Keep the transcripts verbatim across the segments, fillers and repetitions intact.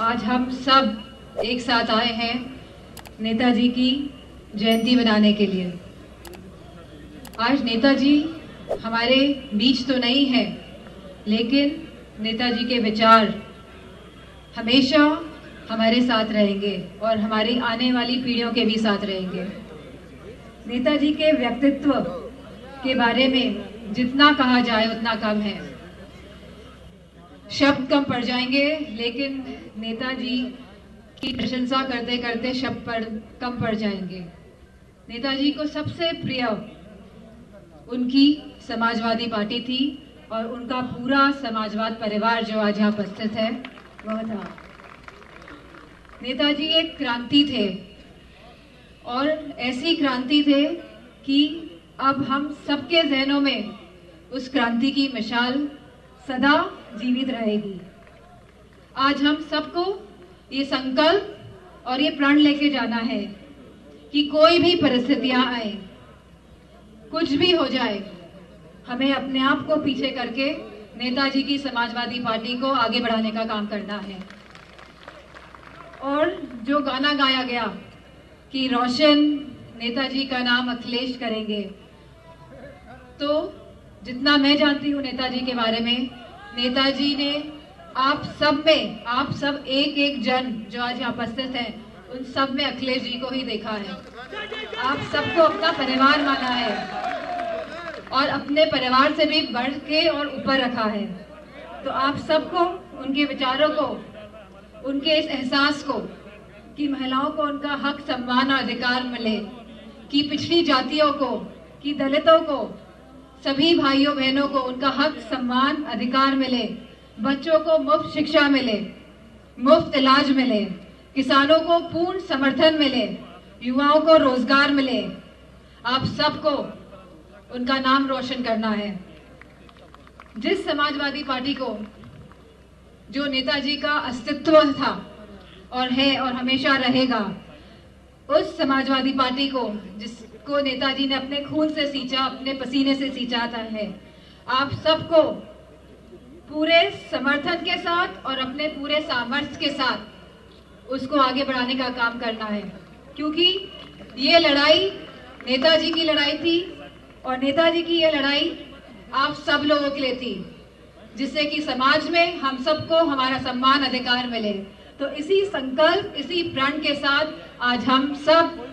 आज हम सब एक साथ आए हैं नेताजी की जयंती मनाने के लिए। आज नेताजी हमारे बीच तो नहीं है, लेकिन नेताजी के विचार हमेशा हमारे साथ रहेंगे और हमारी आने वाली पीढ़ियों के भी साथ रहेंगे। नेताजी के व्यक्तित्व के बारे में जितना कहा जाए उतना कम है, शब्द कम पड़ जाएंगे, लेकिन नेताजी की प्रशंसा करते करते शब्द पड़ कम पड़ जाएंगे। नेताजी को सबसे प्रिय उनकी समाजवादी पार्टी थी और उनका पूरा समाजवाद परिवार जो आज यहाँ उपस्थित है वह था। नेताजी एक क्रांति थे और ऐसी क्रांति थे कि अब हम सबके जहनों में उस क्रांति की मिसाल सदा जीवित रहेगी। आज हम सबको ये संकल्प और ये प्रण लेके जाना है कि कोई भी परिस्थितियां आए, कुछ भी हो जाए, हमें अपने आप को पीछे करके नेताजी की समाजवादी पार्टी को आगे बढ़ाने का काम करना है। और जो गाना गाया गया कि रोशन नेताजी का नाम अखिलेश करेंगे, तो जितना मैं जानती हूँ नेताजी के बारे में, नेताजी ने आप सब में, आप सब एक एक जन जो आज यहाँ उपस्थित है उन सब में अखिलेश जी को ही देखा है। आप सबको अपना परिवार माना है और अपने परिवार से भी बढ़ के और ऊपर रखा है। तो आप सबको उनके विचारों को, उनके इस एहसास को कि महिलाओं को उनका हक, सम्मान और अधिकार मिले, कि पिछड़ी जातियों को, कि दलितों को, सभी भाइयों बहनों को उनका हक, सम्मान, अधिकार मिले, बच्चों को मुफ्त शिक्षा मिले, मुफ्त इलाज मिले, किसानों को पूर्ण समर्थन मिले, युवाओं को रोजगार मिले। आप सबको उनका नाम रोशन करना है। जिस समाजवादी पार्टी को, जो नेताजी का अस्तित्व था और है और हमेशा रहेगा, उस समाजवादी पार्टी को जिस को नेताजी ने अपने खून से सींचा, अपने पसीने से सींचा था है, आप सबको पूरे समर्थन के साथ और अपने पूरे सामर्थ्य के साथ उसको आगे बढ़ाने का काम करना है। क्योंकि ये लड़ाई नेताजी की लड़ाई थी और नेताजी की ये लड़ाई आप सब लोगों के लिए थी, जिससे कि समाज में हम सबको हमारा सम्मान, अधिकार मिले। तो इसी संकल्प, इसी प्रण के साथ आज हम सब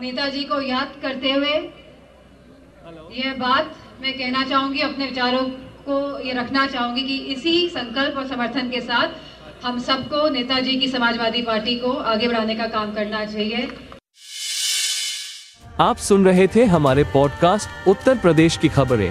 नेताजी को याद करते हुए यह बात मैं कहना चाहूंगी, अपने विचारों को ये रखना चाहूंगी कि इसी संकल्प और समर्थन के साथ हम सबको नेताजी की समाजवादी पार्टी को आगे बढ़ाने का काम करना चाहिए। आप सुन रहे थे हमारे पॉडकास्ट उत्तर प्रदेश की खबरें।